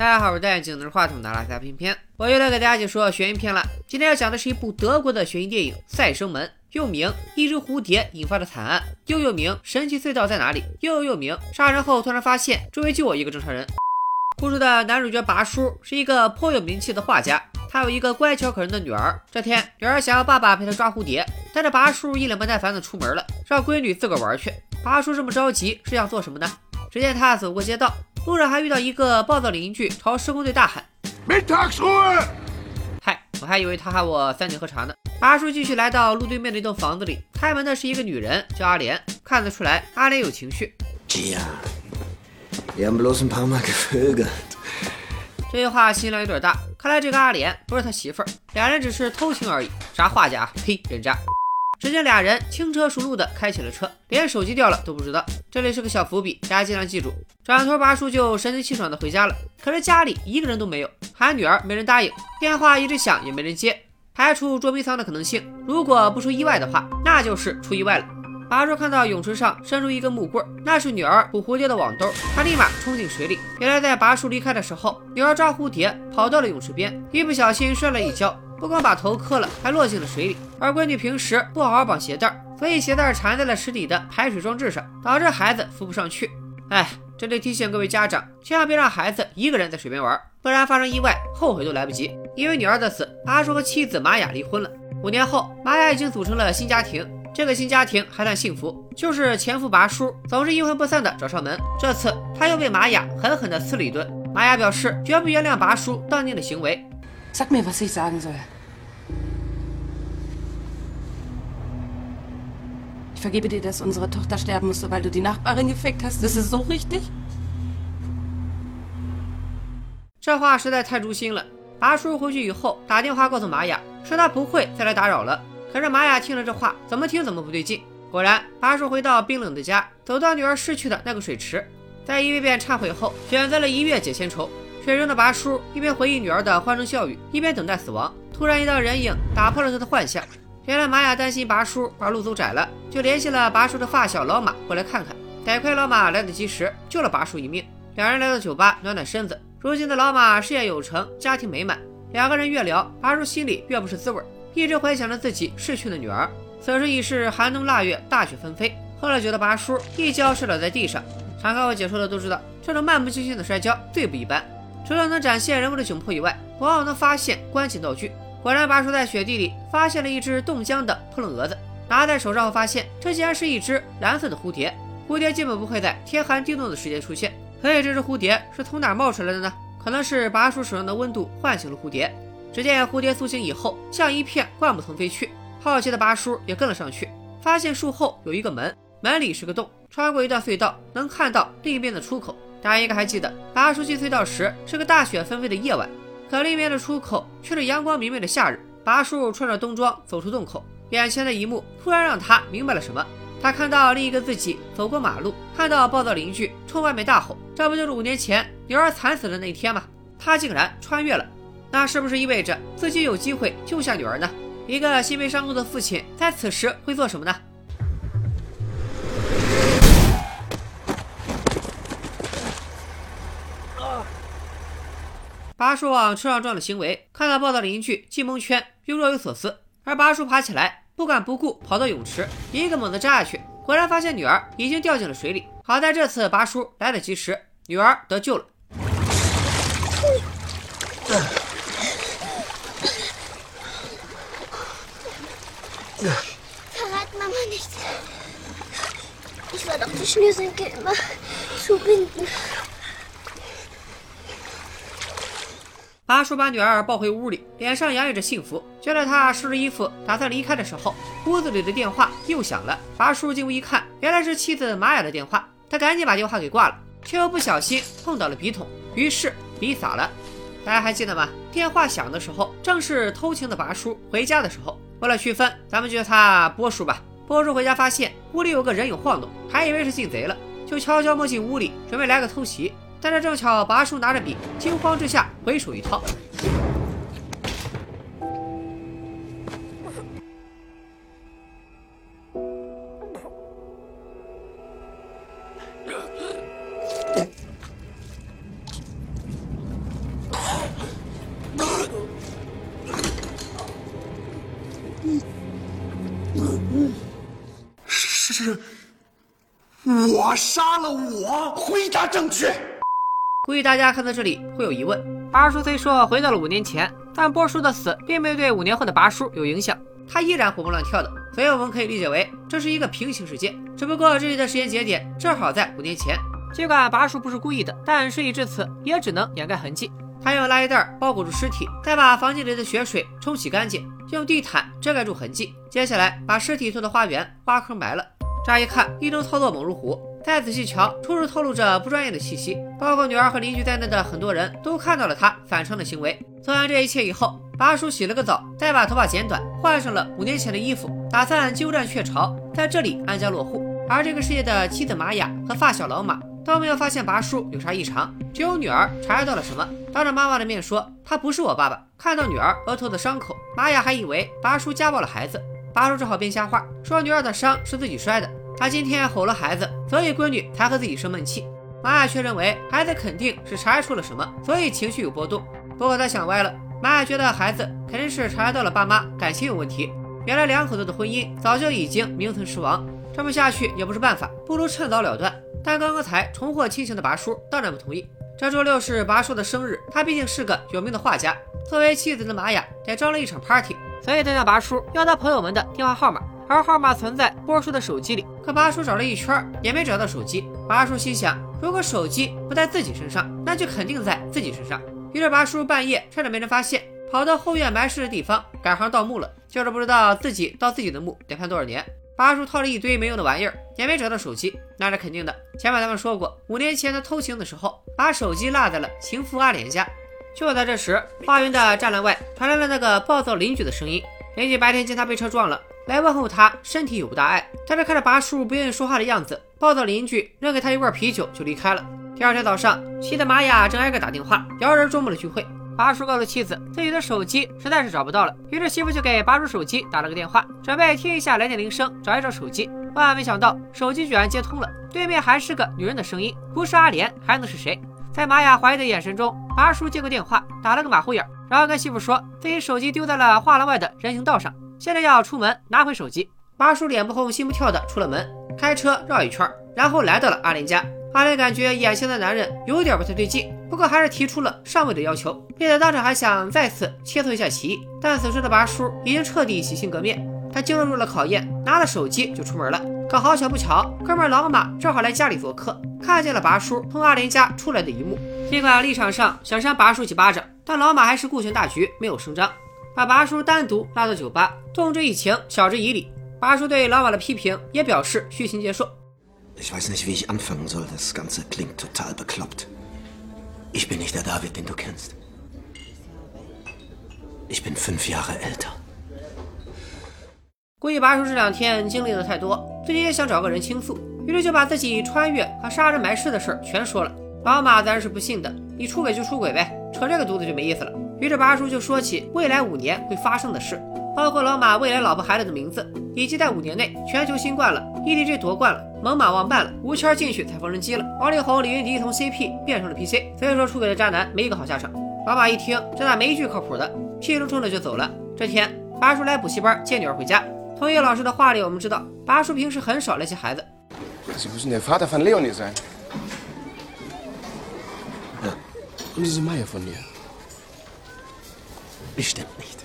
大家好，我是戴眼镜拿着话筒的拉萨片片，我又来给大家解说悬疑片了。今天要讲的是一部德国的悬疑电影《再生门》，又名一只蝴蝶引发的惨案，又名神奇隧道在哪里，又名杀人后突然发现周围就我一个正常人。故事的男主角拔叔是一个颇有名气的画家，他有一个乖巧可人的女儿。这天女儿想要爸爸陪她抓蝴蝶，但是拔叔一脸不耐烦的出门了，让闺女自个儿玩去。拔叔这么着急是想做什么呢？只见他走过街道，路上还遇到一个暴躁邻居朝施工队大喊 Mittagsschule。 嗨，我还以为他喊我三井喝茶呢。拔叔继续来到路对面的一栋房子里，开门的是一个女人，叫阿莲。看得出来阿莲有情绪。这句话信息量有点大，看来这个阿莲不是他媳妇儿，俩人只是偷情而已。啥画家，呸，人渣。只见俩人轻车熟路的开起了车，连手机掉了都不知道。这里是个小伏笔，大家尽量记住。转头拔叔就神清气爽的回家了，可是家里一个人都没有，喊女儿没人答应，电话一直响也没人接，排除捉迷藏的可能性。如果不出意外的话，那就是出意外了。拔叔看到泳池上伸出一根木棍，那是女儿捕蝴蝶的网兜，他立马冲进水里。原来在拔叔离开的时候，女儿抓蝴蝶跑到了泳池边，一不小心摔了一跤，不光把头磕了，还落进了水里。而闺女平时不好好绑鞋带，所以鞋带缠在了池底的排水装置上，导致孩子浮不上去。哎，这里提醒各位家长，千万别让孩子一个人在水边玩，不然发生意外后悔都来不及。因为女儿的死，拔叔和妻子玛雅离婚了。5年后，玛雅已经组成了新家庭，这个新家庭还算幸福，就是前夫拔叔总是阴魂不散的找上门。这次他又被玛雅狠狠的刺了一顿。玛雅表示绝不原谅拔叔当年的行为。Sag mir, was ich sagen soll. Ich vergebe dir, dass unsere Tochter sterben musste, weil du die Nachbarin gefickt hast. Das ist so richtig. 这话实在太诛心了。拔叔回去以后打电话告诉玛雅，说他不会再来打扰了。可是玛雅听了这话，怎么听怎么不对劲。果然，拔叔回到冰冷的家，走到女儿逝去的那个水池，在一遍遍忏悔后，选择了一跃解千愁。水中的拔叔一边回忆女儿的欢声笑语，一边等待死亡。突然一道人影打破了他的幻象，原来玛雅担心拔叔把路走窄了，就联系了拔叔的发小老马过来看看。得亏老马来得及时，救了拔叔一命。两人来到酒吧暖暖身子。如今的老马事业有成，家庭美满，两个人越聊，拔叔心里越不是滋味，一直回想着自己逝去的女儿。此时已是寒冬腊月，大雪纷飞，喝了酒的拔叔一跤摔倒在地上。常看我解说的都知道，这种漫不经心的摔跤最不一般。除了能展现人物的窘迫以外，往往能发现关键道具。果然，拔叔在雪地里发现了一只冻僵的扑棱蛾子，拿在手上后发现这竟然是一只蓝色的蝴蝶。蝴蝶基本不会在天寒地冻的时节出现，所以这只蝴蝶是从哪冒出来的呢？可能是拔叔手上的温度唤醒了蝴蝶。只见蝴蝶苏醒以后，像一片灌木丛飞去。好奇的拔叔也跟了上去，发现树后有一个门，门里是个洞，穿过一段隧道能看到另一边的出口。大家应该还记得，拔叔进隧道时是个大雪纷飞的夜晚，可另一边的出口却是阳光明媚的夏日。拔叔穿着冬装走出洞口，眼前的一幕突然让他明白了什么。他看到另一个自己走过马路，看到暴躁邻居冲外面大吼，这不就是5年前女儿惨死的那一天吗？他竟然穿越了，那是不是意味着自己有机会救下女儿呢？一个心被伤痛的父亲在此时会做什么呢？拔叔往车上撞的行为，看到暴躁邻居进蒙圈，又若有所思。而拔叔爬起来，不管不顾跑到泳池，一个猛地扎下去，果然发现女儿已经掉进了水里。好在这次拔叔来得及时，女儿得救了。拔叔把女儿抱回屋里，脸上洋溢着幸福。就在他收拾衣服打算离开的时候，屋子里的电话又响了。拔叔进屋一看，原来是妻子玛雅的电话，他赶紧把电话给挂了，却又不小心碰到了笔筒，于是笔洒了。大家还记得吗？电话响的时候正是偷情的拔叔回家的时候。为了区分，咱们就叫他波叔吧。波叔回家发现屋里有个人影晃动，还以为是进贼了，就悄悄摸进屋里准备来个偷袭。但是正巧拔叔拿着笔，惊慌之下回手一套，我杀了我，回答正确。估计大家看到这里会有疑问，拔叔虽说回到了5年前，但波叔的死并没有对5年后的拔叔有影响，他依然活蹦乱跳的，所以我们可以理解为这是一个平行世界，只不过这里的时间节点正好在5年前。尽管拔叔不是故意的，但事已至此也只能掩盖痕迹。他用垃圾袋包裹住尸体，再把房间里的血水冲洗干净，用地毯遮盖住痕迹，接下来把尸体拖到花园挖坑埋了。乍一看一通操作猛如虎，再仔细瞧，处处透露着不专业的气息，包括女儿和邻居在内的很多人都看到了他反常的行为。做完这一切以后，拔叔洗了个澡，再把头发剪短，换上了5年前的衣服，打算鸠占鹊巢，在这里安家落户。而这个世界的妻子玛雅和发小老马都没有发现拔叔有啥异常，只有女儿察觉到了什么，当着妈妈的面说他不是我爸爸。看到女儿额头的伤口，玛雅还以为拔叔家暴了孩子，拔叔只好编瞎话，说女儿的伤是自己摔的，他今天吼了孩子，所以闺女才和自己生闷气。玛雅却认为孩子肯定是察觉出了什么，所以情绪有波动。不过他想歪了，玛雅觉得孩子肯定是察觉到了爸妈感情有问题，原来两口子的婚姻早就已经名存实亡，这么下去也不是办法，不如趁早了断。但刚才重获亲情的拔叔当然不同意。这周六是拔叔的生日，他毕竟是个有名的画家，作为妻子的玛雅也招了一场 party， 所以他让拔叔要他朋友们的电话号码，而号码存在波叔的手机里。可拔叔找了一圈也没找到手机，拔叔心想，如果手机不在自己身上，那就肯定在自己身上。于是拔叔半夜趁着没人发现，跑到后院埋尸的地方改行盗墓了，就是不知道自己盗自己的墓得判多少年。拔叔掏了一堆没用的玩意儿，也没找到手机，那是肯定的。前面咱们说过，5年前他偷情的时候，把手机落在了情妇阿莲家。就在这时，花园的栅栏外传来了那个暴躁邻居的声音。邻居白天见他被车撞了，来问候他身体有无大碍，但是看着拔叔不愿意说话的样子，暴躁邻居扔给他一罐啤酒就离开了。第二天早上，妻子玛雅正挨个打电话，摇人周末的聚会。拔叔告诉妻子自己的手机实在是找不到了，于是媳妇就给拔叔手机打了个电话，准备听一下来电铃声找一找手机。万万没想到，手机居然接通了，对面还是个女人的声音，不是阿莲还能是谁？在玛雅怀疑的眼神中，拔叔接过电话打了个马虎眼，然后跟媳妇说自己手机丢在了画廊外的人行道上，现在要出门拿回手机。拔叔脸不红心不跳的出了门，开车绕一圈，然后来到了阿莲家。阿莲感觉眼前的男人有点不太对劲，不过还是提出了上位的要求，并且当场还想再次切磋一下棋艺。但此时的拔叔已经彻底洗心革面，他经受了考验，拿了手机就出门了。可好巧不巧，哥们老马正好来家里做客，看见了拔叔从阿莲家出来的一幕。尽管立场上想扇拔叔几巴掌，但老马还是顾全大局，没有声张，把拔叔单独拉到酒吧，动之以情，晓之以理。拔叔对老马的批评也表示虚心接受。Ich weiß nicht, wie ich anfangen soll. Das Ganze klingt total bekloppt. Ich bin nicht der David, den du kennst. Ich bin 5 Jahre älter. 估计拔叔这2天经历的太多，自己也想找个人倾诉，于是就把自己穿越和杀人埋尸的事全说了。老马自然是不信的，你出轨就出轨呗，扯这个犊子就没意思了。于是拔叔就说起未来5年会发生的事，包括老马未来老婆孩子的名字，以及在5年内全球新冠了， EDG 夺冠了，猛犸忘办了，吴谦进去踩缝纫机了，王力宏李云迪从 CP 变成了 PC。 所以说出轨的渣男没一个好下场。老马一听这哪没一句靠谱的，气冲冲的就走了。这天拔叔来补习班接女儿回家，从叶老师的话里我们知道，拔叔平时很少来接孩子。Sie müssen der Vater von Leonie sein. Ja. Und diese Maya von mir. Bestimmt nicht.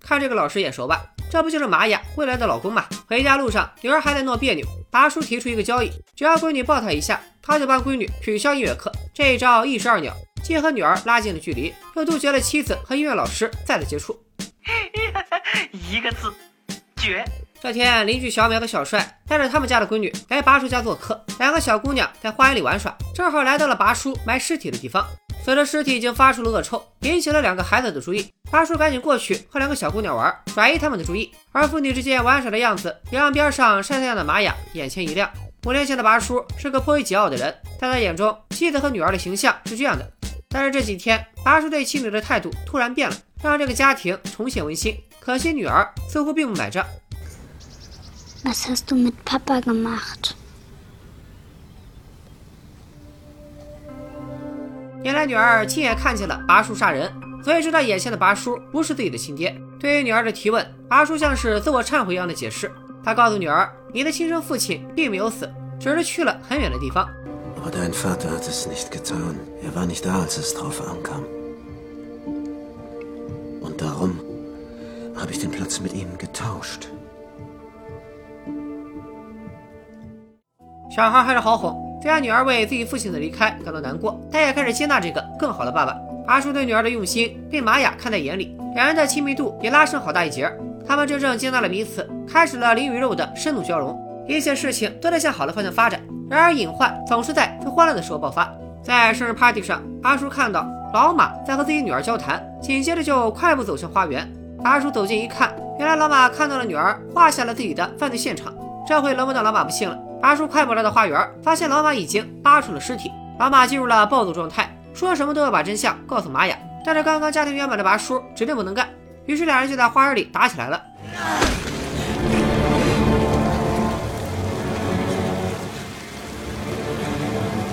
看这个老师眼熟吧，这不就是玛雅未来的老公吗？回家路上，女儿还在闹别扭，拔叔提出一个交易，只要闺女抱她一下，他就帮闺女取消音乐课。这一招一石二鸟，既和女儿拉近了距离，又杜绝了妻子和音乐老师再次接触。一个字，绝。这天，邻居小美和小帅带着他们家的闺女来拔叔家做客，2个小姑娘在花园里玩耍，正好来到了拔叔埋尸体的地方。随着尸体已经发出了恶臭，引起了2个孩子的注意。拔叔赶紧过去和2个小姑娘玩，转移他们的注意。而父女之间玩耍的样子，也让边上晒太阳的玛雅眼前一亮。5年前的拔叔是个颇为桀骜的人，在他眼中，妻子和女儿的形象是这样的。但是这几天，拔叔对妻女的态度突然变了，让这个家庭重现温馨。可惜女儿似乎并不买账。Was hast du mit Papa gemacht?原来女儿亲眼看见了拔叔杀人，所以知道眼前的拔叔不是自己的亲爹。对于女儿的提问，拔叔像是自我忏悔一样的解释，他告诉女儿，你的亲生父亲并没有死，只是去了很远的地方。Aber dein Vater hat es nicht getan. Er war nicht da, als es drauf ankam. Und darum habe ich den Platz mit ihm getauscht. 小孩还是好火，虽然女儿为自己父亲的离开感到难过，但也开始接纳这个更好的爸爸。阿叔对女儿的用心被玛雅看在眼里，两人的亲密度也拉伸好大一截。他们真正接纳了彼此，开始了灵与肉的深度交融，一切事情都在向好的方向发展。然而隐患总是在最欢乐的时候爆发。在生日 party 上，阿叔看到老马在和自己女儿交谈，紧接着就快步走向花园。阿叔走近一看，原来老马看到了女儿画下了自己的犯罪现场。这回轮不到老马不幸了。阿叔快步来到花园，发现老马已经扒出了尸体。老马进入了暴走状态，说什么都要把真相告诉玛雅，但是刚刚家庭圆满的拔叔指定不能干，于是两人就在花园里打起来了。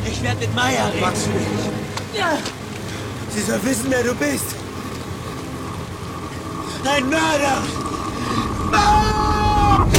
Ich werde mit Maya reden. Magst du nicht? Sie soll wissen, wer du bist. Ein Mörder! Mörder!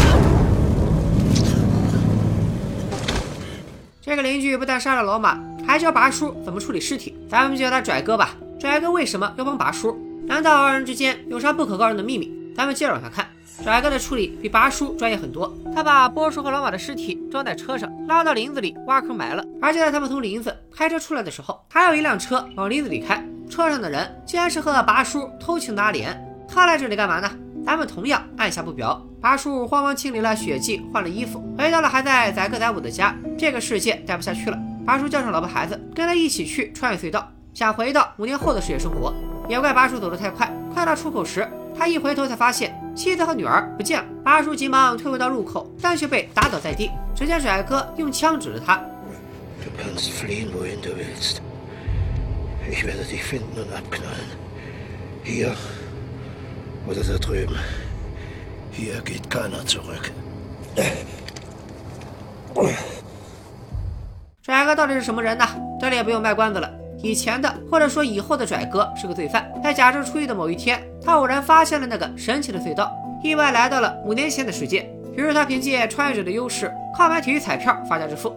这个邻居不但杀了老马，还教拔叔怎么处理尸体。咱们就叫他拽哥吧。拽哥为什么要帮拔叔？难道二人之间有啥不可告人的秘密？咱们接着往下看。拽哥的处理比拔叔专业很多，他把波叔和老马的尸体装在车上，拉到林子里挖坑埋了。而就在他们从林子开车出来的时候，还有一辆车往林子里开，车上的人竟然是和拔叔偷情的阿莲。他来这里干嘛呢？咱们同样按下不表。拔叔慌忙清理了血迹，换了衣服，回到了还在载歌载舞的家。这个世界待不下去了，拔叔叫上老婆孩子，跟他一起去穿越隧道，想回到5年后的世界生活。也怪八叔走得太快，快到出口时，他一回头才发现妻子和女儿不见了。八叔急忙退回到入口，但却被打倒在地。只见甩哥用枪指着他。甩哥到底是什么人呢？这里也不用卖关子了。以前的或者说以后的拽哥是个罪犯，在假证出狱的某一天，他偶然发现了那个神奇的隧道，意外来到了5年前的世界。于是他凭借穿越者的优势，靠买体育彩票发家致富。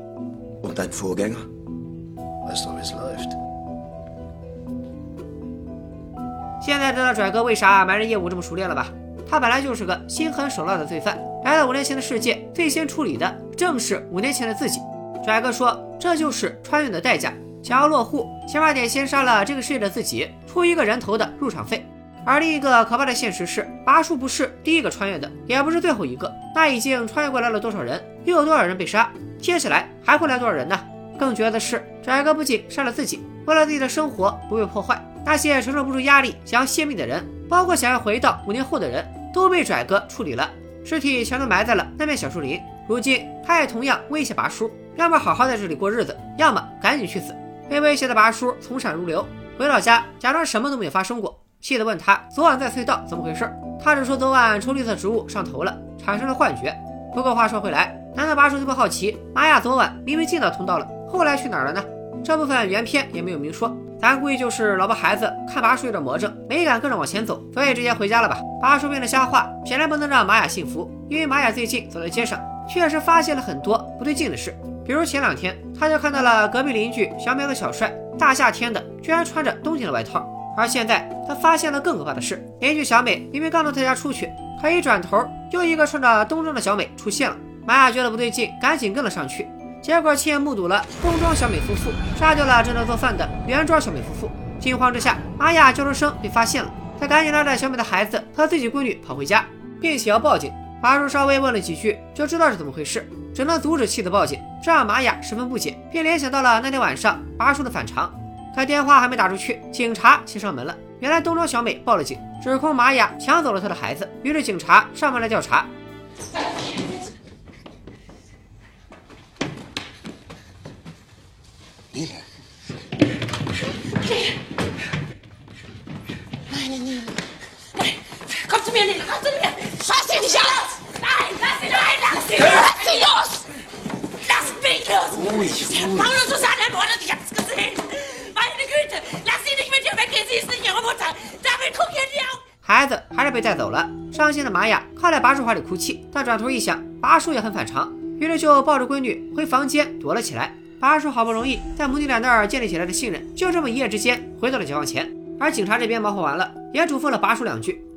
现在知道拽哥为啥埋人业务这么熟练了吧？他本来就是个心狠手辣的罪犯，来到5年前的世界，最先处理的正是5年前的自己。拽哥说，这就是穿越的代价。想要落户，想法点先杀了这个世界的自己，出一个人头的入场费。而另一个可怕的现实是，拔叔不是第一个穿越的，也不是最后一个。那已经穿越过来了多少人？又有多少人被杀？接下来还会来多少人呢？更绝的是，拽哥不仅杀了自己，为了自己的生活不被破坏，那些承受不住压力想要泄密的人，包括想要回到5年后的人，都被拽哥处理了。尸体全都埋在了那片小树林。如今他也同样威胁拔叔，要么好好在这里过日子，要么赶紧去死。被威胁的拔叔从善如流，回到家假装什么都没有发生过。妻子问他昨晚在隧道怎么回事，他只说昨晚抽绿色植物上头了，产生了幻觉。不过话说回来，难道拔叔就不好奇玛雅昨晚明明进到通道了，后来去哪儿了呢？这部分原片也没有明说，咱估计就是老婆孩子看拔叔有点魔怔，没敢跟着往前走，所以直接回家了吧。拔叔变得瞎话，显然不能让玛雅信服，因为玛雅最近走在街上，确实发现了很多不对劲的事。比如前2天，他就看到了隔壁邻居小美和小帅，大夏天的居然穿着冬天的外套。而现在他发现了更可怕的事，邻居小美明明刚从他家出去，可一转头又一个穿着冬装的小美出现了。玛雅觉得不对劲，赶紧跟了上去，结果亲眼目睹了冬装小美夫妇杀掉了正在做饭的原装小美夫妇。惊慌之下，玛雅叫出声被发现了，他赶紧拉着小美的孩子和自己闺女跑回家，并且要报警。拔叔稍微问了几句就知道是怎么回事，只能阻止妻子报警，这让玛雅十分不解，并联想到了那天晚上拔叔的反常。可电话还没打出去，警察先上门了。原来东庄小美报了警，指控玛雅抢走了她的孩子，于是警察上门来调查。孩子还是被带走了，伤心的玛雅靠在拔树怀里哭泣，但转头一想，拔树也很反常，于是就抱着闺女回房间躲了起来。拔树好不容易在母女俩那儿建立起来的信任，就这么一夜之间回到了解放前。而警察这边忙活完了，也嘱咐了拔树两句。估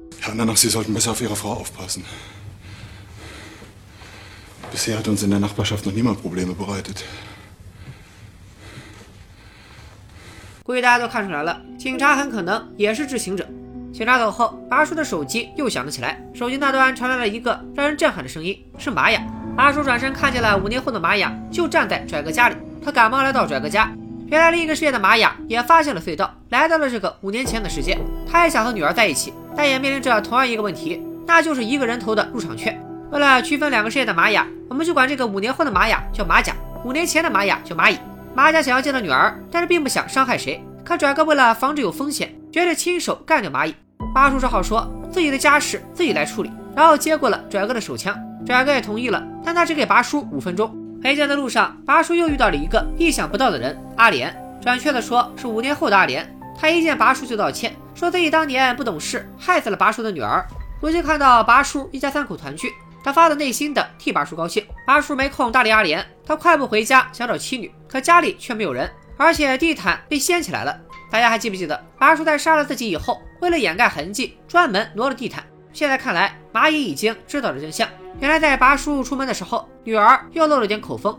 计大家都看出来了，警察很可能也是执行者。警察走后，拔叔的手机又响了起来，手机那端传来了一个让人震撼的声音，是玛雅。拔叔转身看见了5年后的玛雅，就站在拽哥家里。他赶忙来到拽哥家，原来另一个世界的玛雅也发现了隧道，来到了这个5年前的世界。他也想和女儿在一起，但也面临着同样一个问题，那就是一个人头的入场券。为了区分两个世界的玛雅，我们就管这个5年后的玛雅叫马甲，5年前的玛雅叫蚂蚁。马甲想要见到女儿，但是并不想伤害谁。可拽哥为了防止有风险，决定亲手干掉蚂蚁。巴叔只好说自己的家事自己来处理，然后接过了拽哥的手枪。拽哥也同意了，但他只给拔叔5分钟。回家的路上，拔叔又遇到了一个意想不到的人，阿莲。准确的说是5年后的阿莲。他一见拔叔就道歉，说自己当年不懂事，害死了拔叔的女儿。如今看到拔叔一家3口团聚，他发自内心的替拔叔高兴。拔叔没空搭理阿莲，他快步回家想找妻女，可家里却没有人，而且地毯被掀起来了。大家还记不记得拔叔在杀了自己以后，为了掩盖痕迹专门挪了地毯？现在看来，蚂蚁已经知道了真相。原来在拔叔出门的时候，女儿又漏了点口风。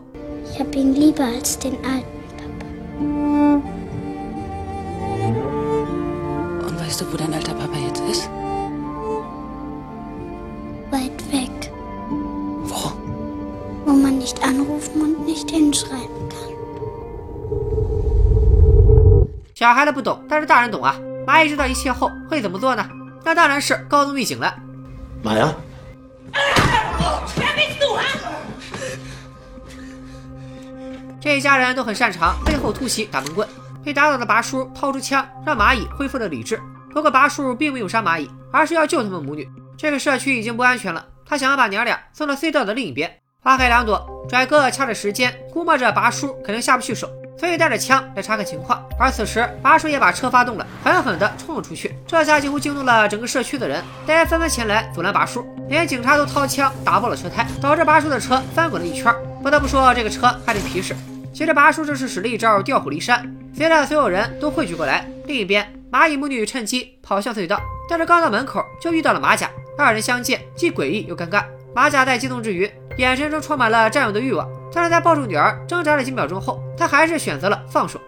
小孩子不懂，但是大人懂啊。蚂蚁知道一切后会怎么做呢？那当然是高能预警了。玛雅，这一家人都很擅长背后突袭打闷棍。被打倒的拔叔掏出枪，让蚂蚁恢复了理智。不过拔叔并没有杀蚂蚁，而是要救他们母女。这个社区已经不安全了，他想要把娘俩送到隧道的另一边。花开两朵，拽哥掐着时间，估摸着拔叔肯定下不去手，所以带着枪来查看情况。而此时拔叔也把车发动了，狠狠地冲了出去。这下几乎惊动了整个社区的人，大家纷纷前来阻拦拔叔，连警察都掏枪打爆了车胎，导致拔叔的车翻滚了一圈。不得不说这个车还挺皮实。其实拔叔这是使了一招调虎离山，随着所有人都汇聚过来。另一边，蚂蚁母女趁机跑向隧道，但是刚到门口就遇到了马甲。二人相见既诡异又尴尬，马甲在激动之余眼神中充满了占有的欲望，但是在抱住女儿挣扎了几秒钟后，他还是选择了放手。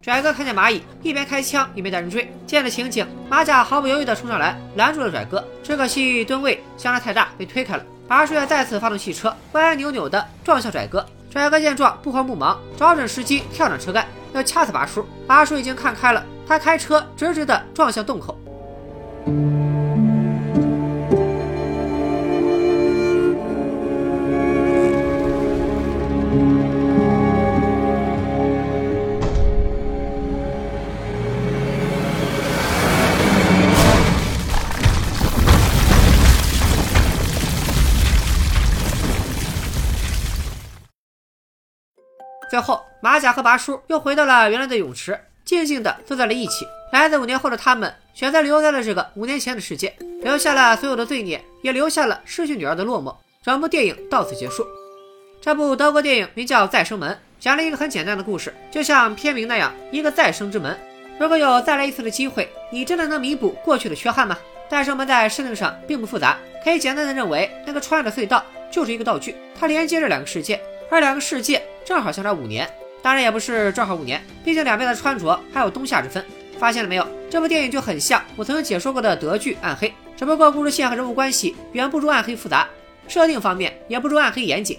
拽哥看见蚂蚁一边开枪一边带人追，见了情景，马甲毫不犹豫地冲上来拦住了拽哥，只可惜吨位相差太大，被推开了。拔叔也再次发动汽车，歪歪扭扭地撞向拽哥。拽哥见状不慌不忙，找准时机跳上车盖要掐死拔叔。拔叔已经看开了，他开车直直地撞向洞口。最后，马甲和拔叔又回到了原来的泳池，静静地坐在了一起。来自5年后的他们，选择留在了这个5年前的世界，留下了所有的罪孽，也留下了失去女儿的落寞。整部电影到此结束。这部德国电影名叫《再生门》，讲了一个很简单的故事，就像片名那样，一个再生之门。如果有再来一次的机会，你真的能弥补过去的缺憾吗？再生门在设定上并不复杂，可以简单地认为那个穿越的隧道就是一个道具，它连接着两个世界，而两个世界正好相差5年，当然也不是正好5年，毕竟两边的穿着还有冬夏之分。发现了没有？这部电影就很像我曾经解说过的德剧《暗黑》，只不过故事线和人物关系远不如《暗黑》复杂，设定方面也不如《暗黑》严谨。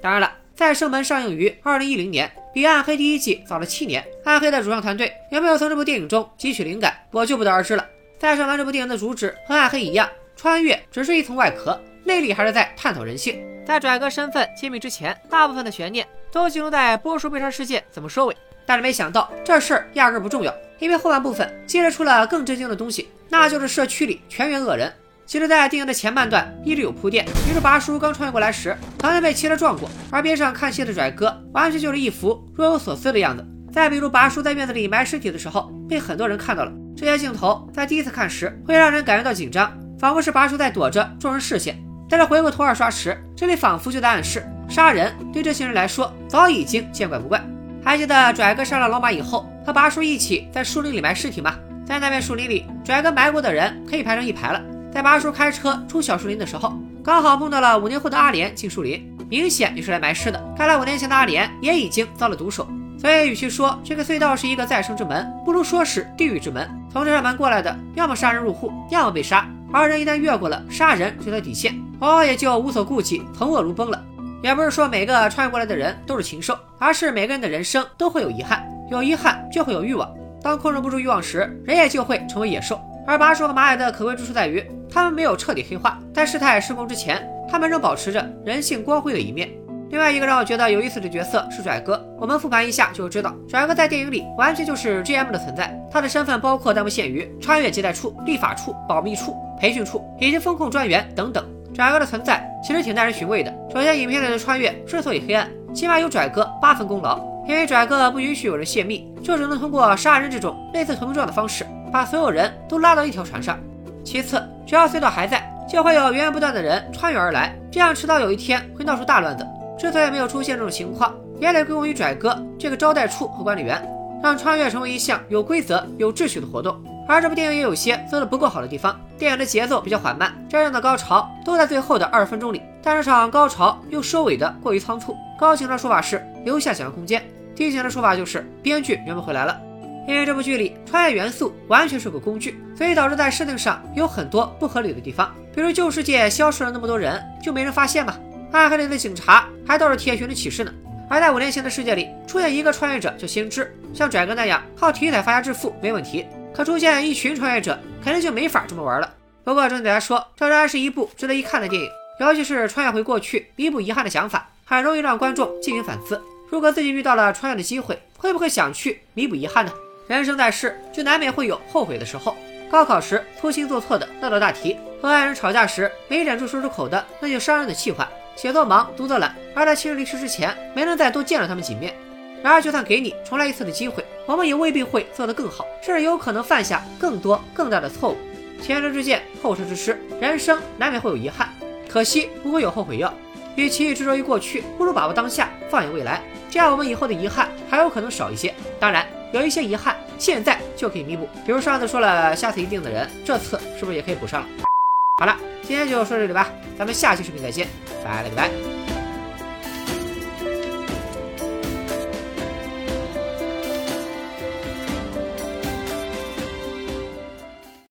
当然了，《再生门》上映于2010年，比《暗黑》第一季早了7年。《暗黑》的主创团队有没有从这部电影中汲取灵感，我就不得而知了。《再生门》这部电影的主旨和《暗黑》一样，穿越只是一层外壳，内里还是在探讨人性。在拽哥身份揭秘之前，大部分的悬念都集中在波叔被杀事件怎么收尾，但是没想到这事儿压根不重要。因为后半部分接着出了更震惊的东西，那就是社区里全员恶人。其实在电影的前半段一直有铺垫，比如拔叔刚穿越过来时好像被汽车撞过，而边上看戏的拽哥完全就是一副若有所思的样子。再比如拔叔在院子里埋尸体的时候被很多人看到了，这些镜头在第一次看时会让人感觉到紧张，仿佛是拔叔在躲着众人视线，但是回过头二刷时，这里仿佛就在暗示杀人对这些人来说早已经见怪不怪。还记得拽哥杀了老马以后和拔叔一起在树林里埋尸体吗？在那片树林里，拽哥埋过的人可以排成一排了。在拔叔开车出小树林的时候，刚好碰到了5年后的阿莲进树林，明显也是来埋尸的。看来5年前的阿莲也已经遭了毒手，所以与其说这个隧道是一个再生之门，不如说是地狱之门。从这扇门过来的，要么杀人入户，要么被杀，而人一旦越过了杀人这条底线，往往也就无所顾忌，从恶如崩了。也不是说每个穿越过来的人都是禽兽，而是每个人的人生都会有遗憾，有遗憾就会有欲望，当控制不住欲望时，人也就会成为野兽。而拔叔和马海的可贵之处在于，他们没有彻底黑化，在事态失控之前，他们仍保持着人性光辉的一面。另外一个让我觉得有意思的角色是拽哥，我们复盘一下就知道，拽哥在电影里完全就是 GM 的存在，他的身份包括但不限于穿越接待处、立法处、保密处、培训处以及风控专员等等。拽哥的存在其实挺耐人寻味的。首先，影片里的穿越之所以黑暗，起码有拽哥8分功劳，因为拽哥不允许有人泄密，就只能通过杀人这种类似投名状的方式，把所有人都拉到一条船上。其次，只要隧道还在，就会有源源不断的人穿越而来，这样迟早有一天会闹出大乱子。之所以没有出现这种情况，也得归功于拽哥这个招待处和管理员，让穿越成为一项有规则、有秩序的活动。而这部电影也有些做得不够好的地方，电影的节奏比较缓慢，真正的高潮都在最后的20分钟里，但这场高潮又收尾的过于仓促。高情的说法是留下想象空间，低情的说法就是编剧圆不回来了。因为这部剧里穿越元素完全是个工具，所以导致在设定上有很多不合理的地方，比如旧世界消失了那么多人，就没人发现嘛？暗黑里的警察还倒是铁群的启示呢。而在5年前的世界里，出现一个穿越者就先知，像拽哥那样靠体彩发家致富没问题，可出现一群穿越者肯定就没法这么玩了。不过整体来说，这仍然是一部值得一看的电影，尤其是穿越回过去弥补遗憾的想法，很容易让观众进行反思。如果自己遇到了穿越的机会，会不会想去弥补遗憾呢？人生在世，就难免会有后悔的时候。高考时粗心做错的那道大题，和爱人吵架时没忍住说出口的那就伤人的气话，写作忙读作懒，而在亲人离世之前没能再多见了他们几面。然而就算给你重来一次的机会，我们也未必会做得更好，甚至有可能犯下更多更大的错误。前车之鉴，后车之师，人生难免会有遗憾，可惜不会有后悔药。与其执着于过去，不如把握当下，放眼未来，这样我们以后的遗憾还有可能少一些。当然有一些遗憾现在就可以弥补，比如上次说了下次一定的人，这次是不是也可以补上了？好了，今天就说这里吧，咱们下期视频再见，拜了个拜。